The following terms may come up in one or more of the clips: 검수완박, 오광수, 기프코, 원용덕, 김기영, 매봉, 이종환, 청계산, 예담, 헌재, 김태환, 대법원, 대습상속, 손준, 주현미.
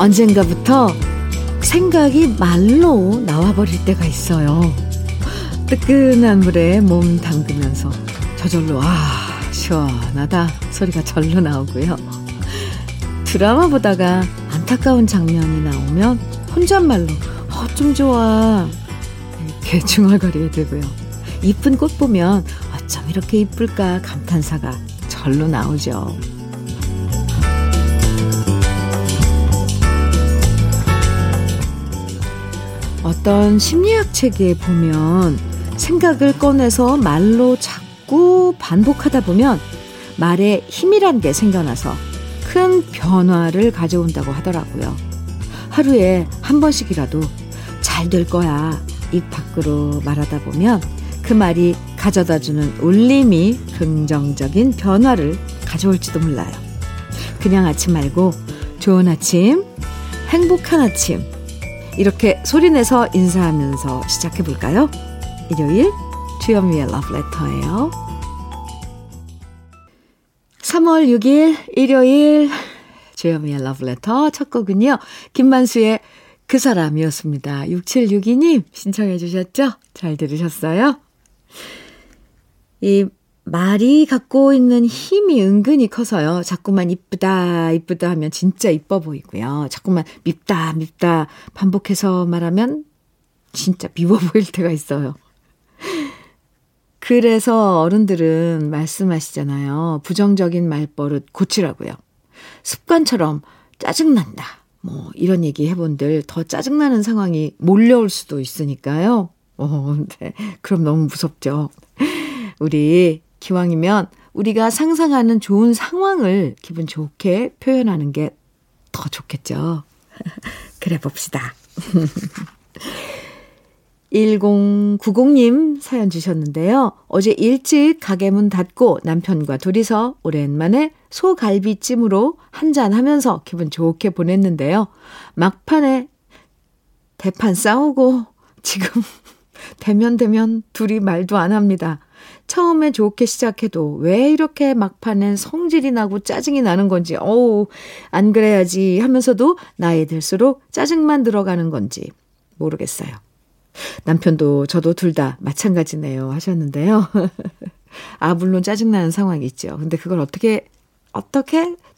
언젠가부터 생각이 말로 나와버릴 때가 있어요. 뜨끈한 물에 몸 담그면서 저절로 아 시원하다 소리가 절로 나오고요. 드라마 보다가 안타까운 장면이 나오면 혼잣말로 좀 좋아 이렇게 중얼거리게 되고요. 이쁜 꽃 보면 어쩜 이렇게 이쁠까 감탄사가 절로 나오죠. 어떤 심리학 책에 보면 생각을 꺼내서 말로 자꾸 반복하다 보면 말에 힘이란 게 생겨나서 큰 변화를 가져온다고 하더라고요. 하루에 한 번씩이라도 잘 될 거야 입 밖으로 말하다 보면 그 말이 가져다주는 울림이 긍정적인 변화를 가져올지도 몰라요. 그냥 아침 말고 좋은 아침, 행복한 아침 이렇게 소리내서 인사하면서 시작해볼까요? 일요일 주현미의 러브레터예요. 3월 6일 일요일 주현미의 러브레터 첫 곡은요. 김만수의 그 사람이었습니다. 6762님 신청해 주셨죠? 잘 들으셨어요? 이 말이 갖고 있는 힘이 은근히 커서요. 자꾸만 이쁘다 이쁘다 하면 진짜 이뻐 보이고요. 자꾸만 밉다 밉다 반복해서 말하면 진짜 미워 보일 때가 있어요. 그래서 어른들은 말씀하시잖아요. 부정적인 말버릇 고치라고요. 습관처럼 짜증난다. 뭐 이런 얘기 해본들 더 짜증나는 상황이 몰려올 수도 있으니까요. 네. 그럼 너무 무섭죠. 우리 기왕이면 우리가 상상하는 좋은 상황을 기분 좋게 표현하는 게 더 좋겠죠. 그래 봅시다. 1090님 사연 주셨는데요. 어제 일찍 가게 문 닫고 남편과 둘이서 오랜만에 소갈비찜으로 한잔하면서 기분 좋게 보냈는데요. 막판에 대판 싸우고 지금 대면 둘이 말도 안 합니다. 처음에 좋게 시작해도 왜 이렇게 막판엔 성질이 나고 짜증이 나는 건지 어우 안 그래야지 하면서도 나이 들수록 짜증만 들어가는 건지 모르겠어요. 남편도 저도 둘 다 마찬가지네요 하셨는데요. 아 물론 짜증나는 상황이 있죠. 근데 그걸 어떻게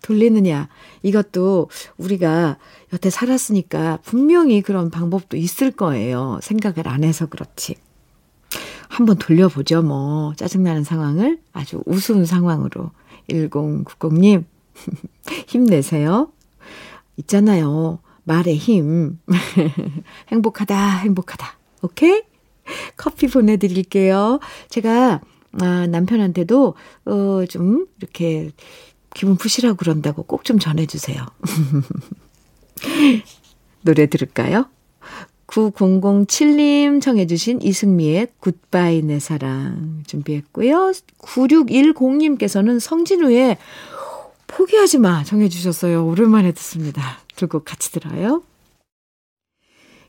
돌리느냐 이것도 우리가 여태 살았으니까 분명히 그런 방법도 있을 거예요. 생각을 안 해서 그렇지. 한번 돌려보죠 뭐. 짜증나는 상황을 아주 우스운 상황으로. 1090님 힘내세요. 있잖아요. 말의 힘. 행복하다. 오케이? 커피 보내드릴게요. 제가 남편한테도 좀 이렇게 기분 푸시라고 그런다고 꼭 좀 전해주세요. 노래 들을까요? 9007님 청해주신 이승미의 굿바이 내 사랑 준비했고요. 9610님께서는 성진우의 포기하지 마 정해주셨어요. 오랜만에 듣습니다. 두 곡 같이 들어요.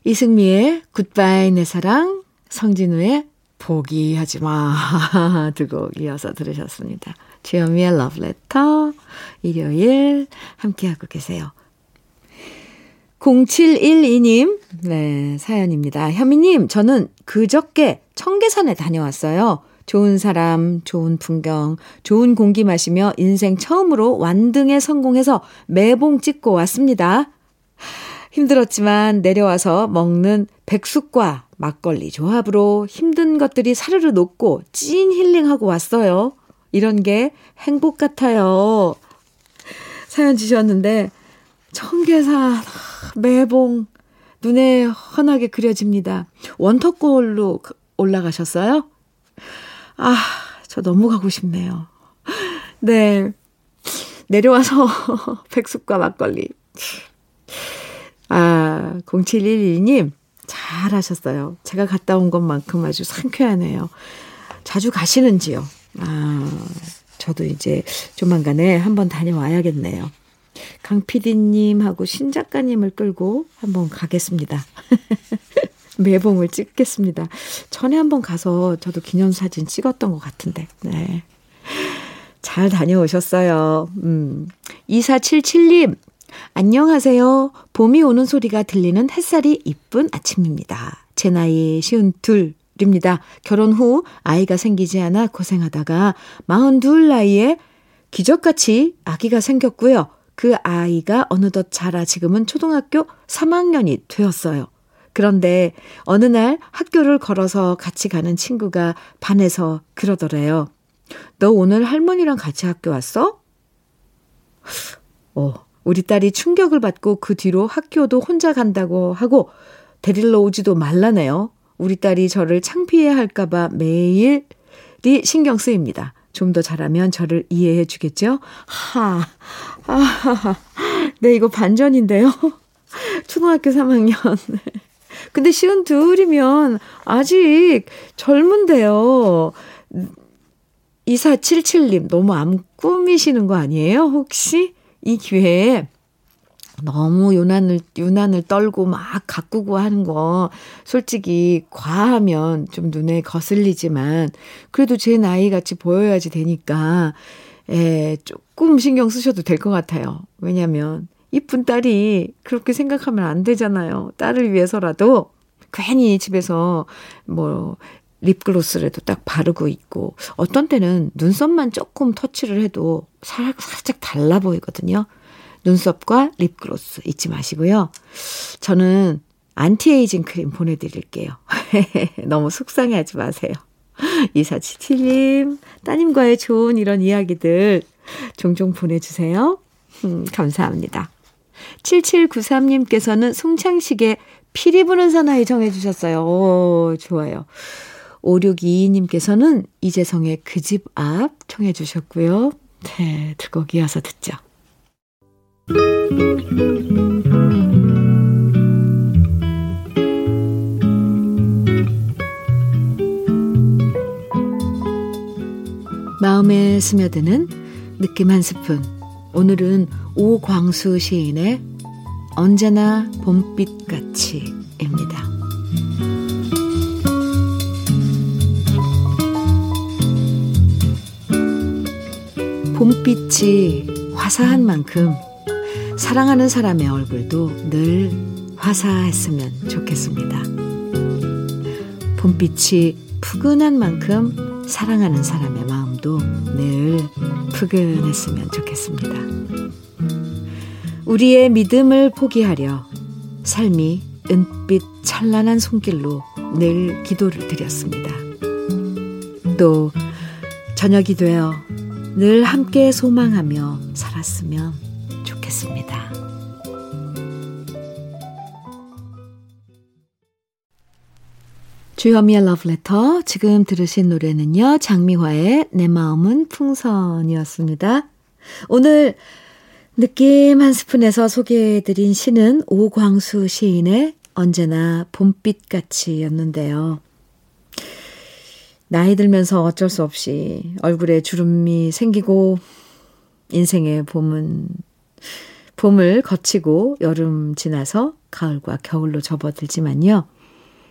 이승미의 굿바이 내 사랑, 성진우의 포기하지 마 두 곡 이어서 들으셨습니다. 주현미의 러브레터 일요일 함께하고 계세요. 0712님 네 사연입니다. 현미님 저는 그저께 청계산에 다녀왔어요. 좋은 사람, 좋은 풍경, 좋은 공기 마시며 인생 처음으로 완등에 성공해서 매봉 찍고 왔습니다. 힘들었지만 내려와서 먹는 백숙과 막걸리 조합으로 힘든 것들이 사르르 녹고 찐 힐링하고 왔어요. 이런 게 행복 같아요. 사연 주셨는데 청계산, 매봉 눈에 환하게 그려집니다. 원터골로 올라가셨어요? 아, 저 너무 가고 싶네요. 네, 내려와서 백숙과 막걸리. 아, 0712님 잘하셨어요. 제가 갔다 온 것만큼 아주 상쾌하네요. 자주 가시는지요? 아, 저도 이제 조만간에 한번 다녀와야겠네요. 강 PD님하고 신 작가님을 끌고 한번 가겠습니다. 매봉을 찍겠습니다. 전에 한번 가서 저도 기념사진 찍었던 것 같은데. 네. 잘 다녀오셨어요. 2477님 안녕하세요. 봄이 오는 소리가 들리는 햇살이 이쁜 아침입니다. 제 나이 52입니다. 결혼 후 아이가 생기지 않아 고생하다가 42 나이에 기적같이 아기가 생겼고요. 그 아이가 어느덧 자라 지금은 초등학교 3학년이 되었어요. 그런데 어느 날 학교를 걸어서 같이 가는 친구가 반에서 그러더래요. 너 오늘 할머니랑 같이 학교 왔어? 우리 딸이 충격을 받고 그 뒤로 학교도 혼자 간다고 하고 데리러 오지도 말라네요. 우리 딸이 저를 창피해 할까봐 매일이 신경 쓰입니다. 좀 더 잘하면 저를 이해해 주겠죠? 네, 이거 반전인데요. 초등학교 3학년. 근데 52이면 아직 젊은데요. 2477님, 너무 안 꾸미시는 거 아니에요? 혹시 이 기회에 너무 유난을 떨고 막 가꾸고 하는 거 솔직히 과하면 좀 눈에 거슬리지만 그래도 제 나이같이 보여야지 되니까 조금 신경 쓰셔도 될 것 같아요. 왜냐하면 이쁜 딸이 그렇게 생각하면 안 되잖아요. 딸을 위해서라도 괜히 집에서 립글로스라도 딱 바르고 있고 어떤 때는 눈썹만 조금 터치를 해도 살짝 달라 보이거든요. 눈썹과 립글로스 잊지 마시고요. 저는 안티에이징 크림 보내드릴게요. 너무 속상해하지 마세요. 2477님, 따님과의 좋은 이런 이야기들 종종 보내주세요. 감사합니다. 7793님께서는 송창식의 피리 부는 사나이 정해 주셨어요. 오, 좋아요. 5622님께서는 이재성의 그 집 앞 청해 주셨고요. 네, 두 곡 이어서 듣죠. 마음에 스며드는 느낌 한 스푼. 오늘은 오광수 시인의 언제나 봄빛같이입니다. 봄빛이 화사한 만큼 사랑하는 사람의 얼굴도 늘 화사했으면 좋겠습니다. 봄빛이 푸근한 만큼 사랑하는 사람의 마음도 늘 푸근했으면 좋겠습니다. 우리의 믿음을 포기하려 삶이 은빛 찬란한 손길로 늘 기도를 드렸습니다. 또 저녁이 되어 늘 함께 소망하며 살았으면 좋겠습니다. 주현미의 러브레터, 지금 들으신 노래는요, 장미화의 내 마음은 풍선이었습니다. 오늘 느낌 한 스푼에서 소개해드린 시는 오광수 시인의 언제나 봄빛같이였는데요. 나이 들면서 어쩔 수 없이 얼굴에 주름이 생기고 인생의 봄을 거치고 여름 지나서 가을과 겨울로 접어들지만요.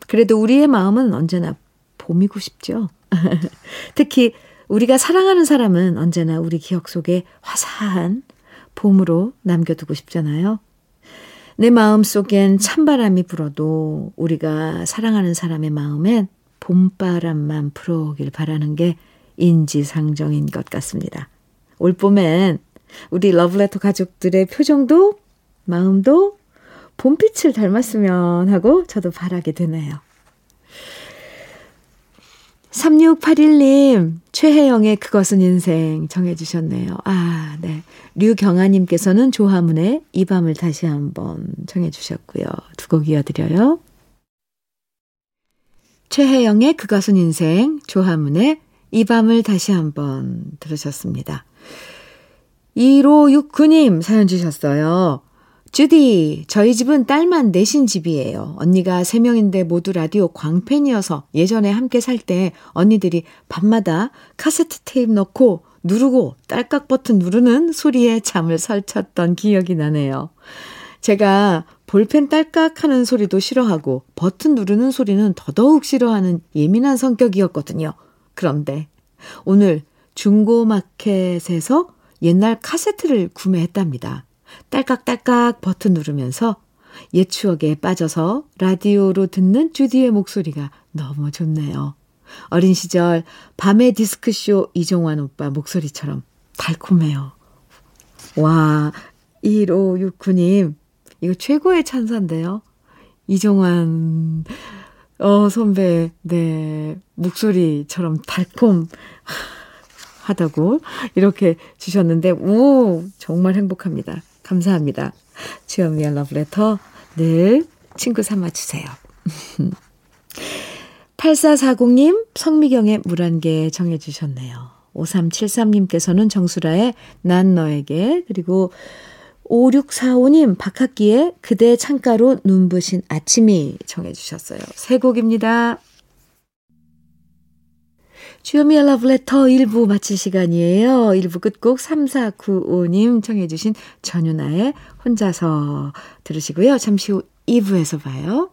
그래도 우리의 마음은 언제나 봄이고 싶죠. 특히 우리가 사랑하는 사람은 언제나 우리 기억 속에 화사한 봄으로 남겨두고 싶잖아요. 내 마음 속엔 찬바람이 불어도 우리가 사랑하는 사람의 마음엔 봄바람만 불어오길 바라는 게 인지상정인 것 같습니다. 올봄엔 우리 러브레터 가족들의 표정도 마음도 봄빛을 닮았으면 하고 저도 바라게 되네요. 3681님, 최혜영의 그것은 인생 정해 주셨네요. 아, 네. 류경아 님께서는 조화문의 이 밤을 다시 한번 정해 주셨고요. 두 곡 이어드려요. 최혜영의 그것은 인생, 조화문의 이 밤을 다시 한번 들으셨습니다. 1569님 사연 주셨어요. 주디, 저희 집은 딸만 내신 집이에요. 언니가 3명인데 모두 라디오 광팬이어서 예전에 함께 살 때 언니들이 밤마다 카세트 테이프 넣고 누르고 딸깍 버튼 누르는 소리에 잠을 설쳤던 기억이 나네요. 제가 볼펜 딸깍하는 소리도 싫어하고 버튼 누르는 소리는 더더욱 싫어하는 예민한 성격이었거든요. 그런데 오늘 중고마켓에서 옛날 카세트를 구매했답니다. 딸깍딸깍 버튼 누르면서 옛 추억에 빠져서 라디오로 듣는 주디의 목소리가 너무 좋네요. 어린 시절 밤의 디스크쇼 이종환 오빠 목소리처럼 달콤해요. 와, 1569님 이거 최고의 찬사인데요. 이종환 선배 네 목소리처럼 달콤하다고 이렇게 주셨는데 오 정말 행복합니다. 감사합니다. 주현미의 러브레터 늘 친구 삼아주세요. 8440님 성미경의 물안개 정해 주셨네요. 5373님께서는 정수라의 난 너에게 그리고 5645님 박학기의 그대 창가로 눈부신 아침이 정해 주셨어요. 세 곡입니다. 주현미의 러브레터 1부 마칠 시간이에요. 1부 끝곡 3495님 청해 주신 전윤아의 혼자서 들으시고요. 잠시 후 2부에서 봐요.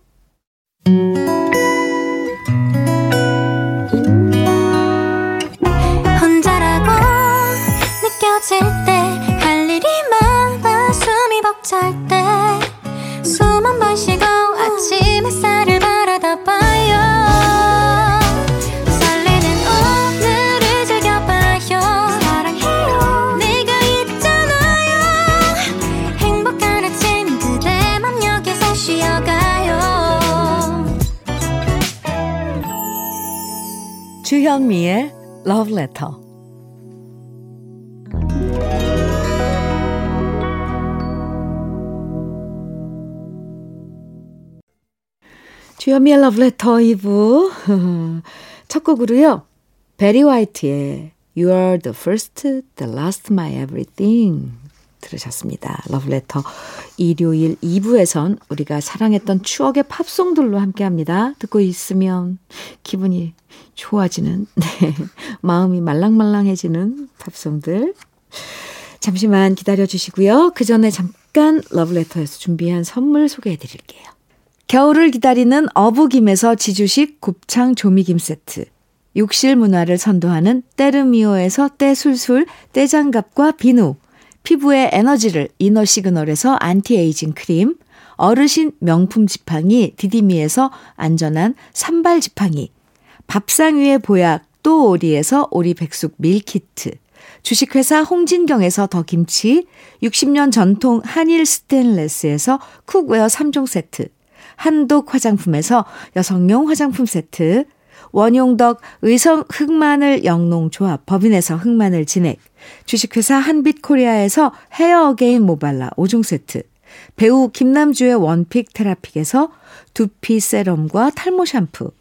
혼자라고 느껴질 때 할 일이 많아 숨이 벅찰 때 숨 한 번 쉬고 아침 햇살을 바라다 봐요. 주현미의 Love Letter. 주현미의 Love Letter 2부 첫 곡으로요. 베리 화이트의 You Are the First, the Last, My Everything 들으셨습니다. Love Letter 일요일 2부에선 우리가 사랑했던 추억의 팝송들로 함께합니다. 듣고 있으면 기분이 좋아지는 네, 마음이 말랑말랑해지는 팝송들 잠시만 기다려주시고요. 그 전에 잠깐 러브레터에서 준비한 선물 소개해드릴게요. 겨울을 기다리는 어부김에서 지주식 곱창 조미김 세트 욕실 문화를 선도하는 때르미오에서 때술술 때장갑과 비누 피부의 에너지를 이너 시그널에서 안티에이징 크림 어르신 명품 지팡이 디디미에서 안전한 산발 지팡이 밥상 위의 보약 또 오리에서 오리 백숙 밀키트 주식회사 홍진경에서 더김치 60년 전통 한일 스테인레스에서 쿡웨어 3종 세트 한독 화장품에서 여성용 화장품 세트 원용덕 의성 흑마늘 영농조합 법인에서 흑마늘 진액 주식회사 한빛코리아에서 헤어 어게인 모발라 5종 세트 배우 김남주의 원픽 테라픽에서 두피 세럼과 탈모 샴푸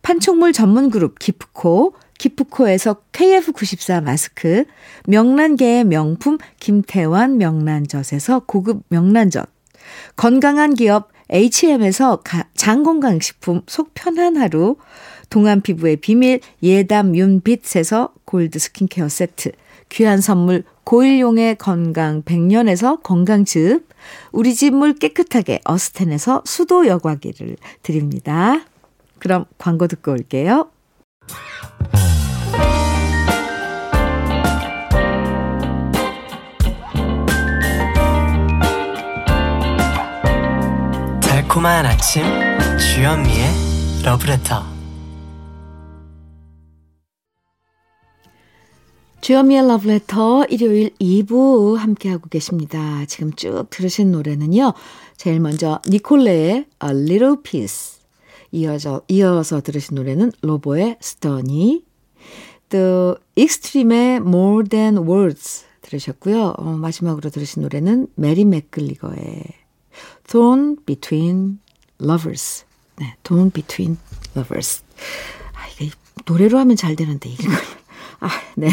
판촉물 전문 그룹 기프코, 기프코에서 KF94 마스크, 명란계의 명품 김태환 명란젓에서 고급 명란젓, 건강한 기업 HM에서 장건강식품 속 편한 하루, 동안 피부의 비밀 예담 윤빛에서 골드 스킨케어 세트, 귀한 선물 고일용의 건강 100년에서 건강즙, 우리 집 물 깨끗하게 어스텐에서 수도 여과기를 드립니다. 그럼 광고 듣고 올게요. 달콤한 아침 주현미의 러브레터 주현미의 러브레터 일요일 2부 함께하고 계십니다. 지금 쭉 들으신 노래는요. 제일 먼저 니콜레의 A Little Piece 이어서 들으신 노래는 로보의 스토니, 또 익스트림의 More Than Words 들으셨고요. 마지막으로 들으신 노래는 메리 맥글리거의 Thorn Between Lovers. 네, Thorn Between Lovers. 아, 이게 노래로 하면 잘 되는데 이거. 아, 네,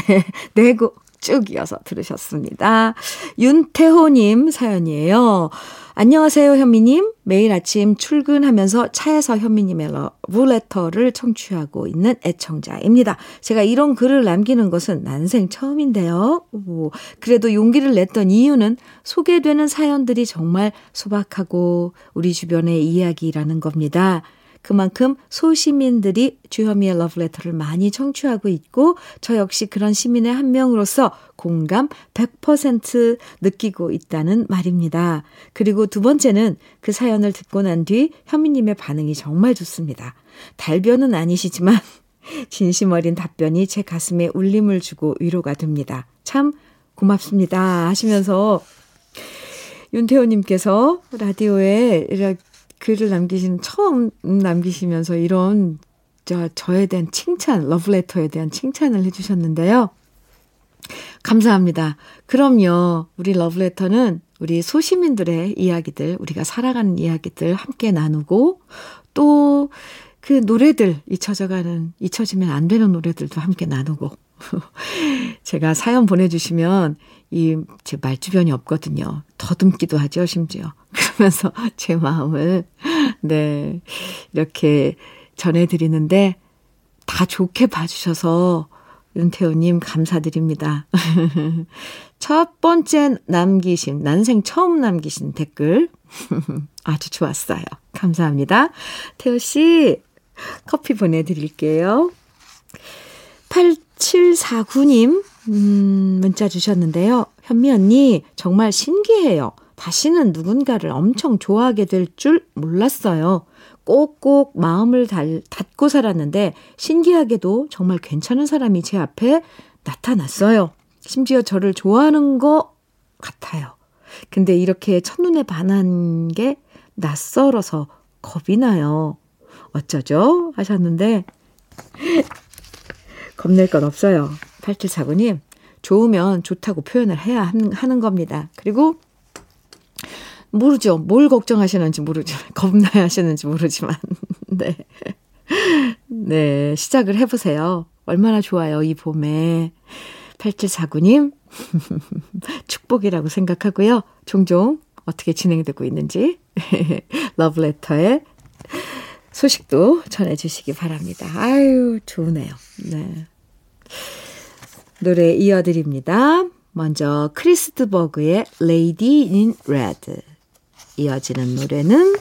네고. 쭉 이어서 들으셨습니다. 윤태호님 사연이에요. 안녕하세요 현미님. 매일 아침 출근하면서 차에서 현미님의 러브레터를 청취하고 있는 애청자입니다. 제가 이런 글을 남기는 것은 난생 처음인데요. 그래도 용기를 냈던 이유는 소개되는 사연들이 정말 소박하고 우리 주변의 이야기라는 겁니다. 그만큼 소시민들이 주현미의 러브레터를 많이 청취하고 있고 저 역시 그런 시민의 한 명으로서 공감 100% 느끼고 있다는 말입니다. 그리고 두 번째는 그 사연을 듣고 난 뒤 현미님의 반응이 정말 좋습니다. 달변은 아니시지만 진심 어린 답변이 제 가슴에 울림을 주고 위로가 됩니다. 참 고맙습니다 하시면서 윤태호님께서 라디오에 글을 남기신 처음 남기시면서 이런 저에 대한 칭찬, 러브레터에 대한 칭찬을 해주셨는데요. 감사합니다. 그럼요. 우리 러브레터는 우리 소시민들의 이야기들, 우리가 살아가는 이야기들 함께 나누고 또 그 노래들 잊혀지면 안 되는 노래들도 함께 나누고 제가 사연 보내주시면 제 말주변이 없거든요. 더듬기도 하죠, 심지어. 그러면서 제 마음을 네 이렇게 전해드리는데 다 좋게 봐주셔서 윤태호님 감사드립니다. 첫 번째 남기신 난생 처음 남기신 댓글 아주 좋았어요. 감사합니다. 태호 씨 커피 보내드릴게요. 8749님 문자 주셨는데요. 현미 언니 정말 신기해요. 다시는 누군가를 엄청 좋아하게 될 줄 몰랐어요. 꼭꼭 마음을 닫고 살았는데 신기하게도 정말 괜찮은 사람이 제 앞에 나타났어요. 심지어 저를 좋아하는 것 같아요. 근데 이렇게 첫눈에 반한 게 낯설어서 겁이 나요. 어쩌죠? 하셨는데 겁낼 건 없어요. 8749님 좋으면 좋다고 표현을 해야 하는 겁니다. 그리고 모르죠. 뭘 걱정하시는지 모르죠. 겁나야 하시는지 모르지만 네 시작을 해보세요. 얼마나 좋아요. 이 봄에 8749님 축복이라고 생각하고요. 종종 어떻게 진행되고 있는지 러브레터의 소식도 전해주시기 바랍니다. 아유 좋으네요. 네. 노래 이어드립니다. 먼저 크리스트버그의 Lady in Red 이어지는 노래는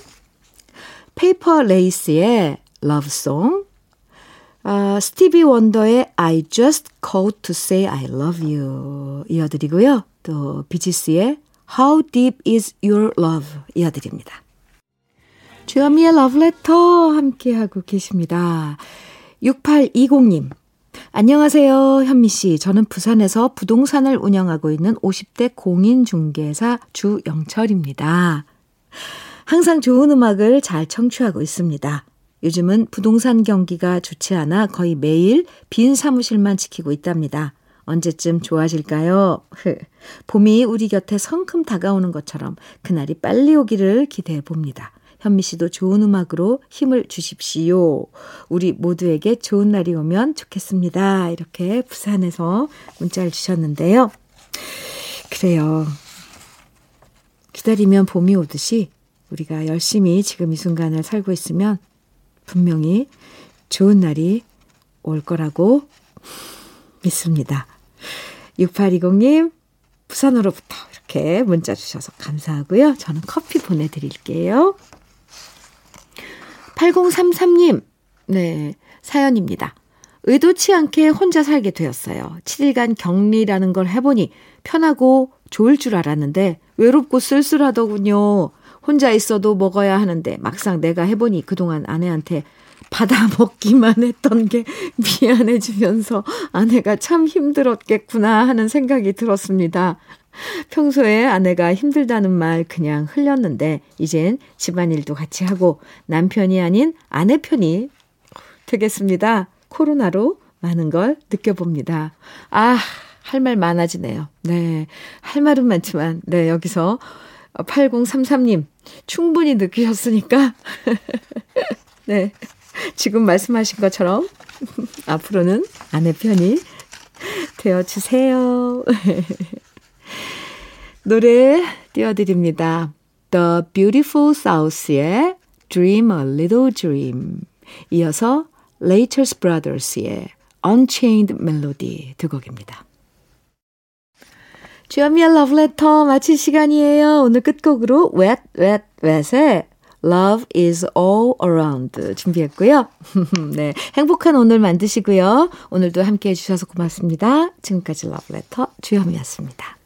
페이퍼 레이스의 러브송, 스티비 원더의 I Just Called to Say I Love You 이어드리고요. 또 비지스의 How Deep Is Your Love 이어드립니다. 주현미의 러브레터 함께하고 계십니다. 6820님 안녕하세요, 현미 씨. 저는 부산에서 부동산을 운영하고 있는 50대 공인중개사 주영철입니다. 항상 좋은 음악을 잘 청취하고 있습니다. 요즘은 부동산 경기가 좋지 않아 거의 매일 빈 사무실만 지키고 있답니다. 언제쯤 좋아질까요? 봄이 우리 곁에 성큼 다가오는 것처럼 그날이 빨리 오기를 기대해 봅니다. 현미 씨도 좋은 음악으로 힘을 주십시오. 우리 모두에게 좋은 날이 오면 좋겠습니다. 이렇게 부산에서 문자를 주셨는데요. 그래요. 기다리면 봄이 오듯이 우리가 열심히 지금 이 순간을 살고 있으면 분명히 좋은 날이 올 거라고 믿습니다. 6820님 부산으로부터 이렇게 문자 주셔서 감사하고요. 저는 커피 보내드릴게요. 8033님, 네, 사연입니다. 의도치 않게 혼자 살게 되었어요. 7일간 격리라는 걸 해보니 편하고 좋을 줄 알았는데 외롭고 쓸쓸하더군요. 혼자 있어도 먹어야 하는데 막상 내가 해보니 그동안 아내한테 받아 먹기만 했던 게 미안해지면서 아내가 참 힘들었겠구나 하는 생각이 들었습니다. 평소에 아내가 힘들다는 말 그냥 흘렸는데 이젠 집안일도 같이 하고 남편이 아닌 아내 편이 되겠습니다. 코로나로 많은 걸 느껴봅니다. 아, 할 말 많아지네요. 네, 할 말은 많지만 네, 여기서 8033님 충분히 느끼셨으니까 네, 지금 말씀하신 것처럼 앞으로는 아내 편이 되어주세요. 노래 띄워드립니다. The Beautiful South의 Dream a Little Dream 이어서 Rachel's Brothers의 Unchained Melody 두 곡입니다. 주현미의 러브레터 마칠 시간이에요. 오늘 끝곡으로 Wet, Wet, Wet의 Love is all around 준비했고요. 네, 행복한 오늘 만드시고요. 오늘도 함께해 주셔서 고맙습니다. 지금까지 러브레터 주현미였습니다.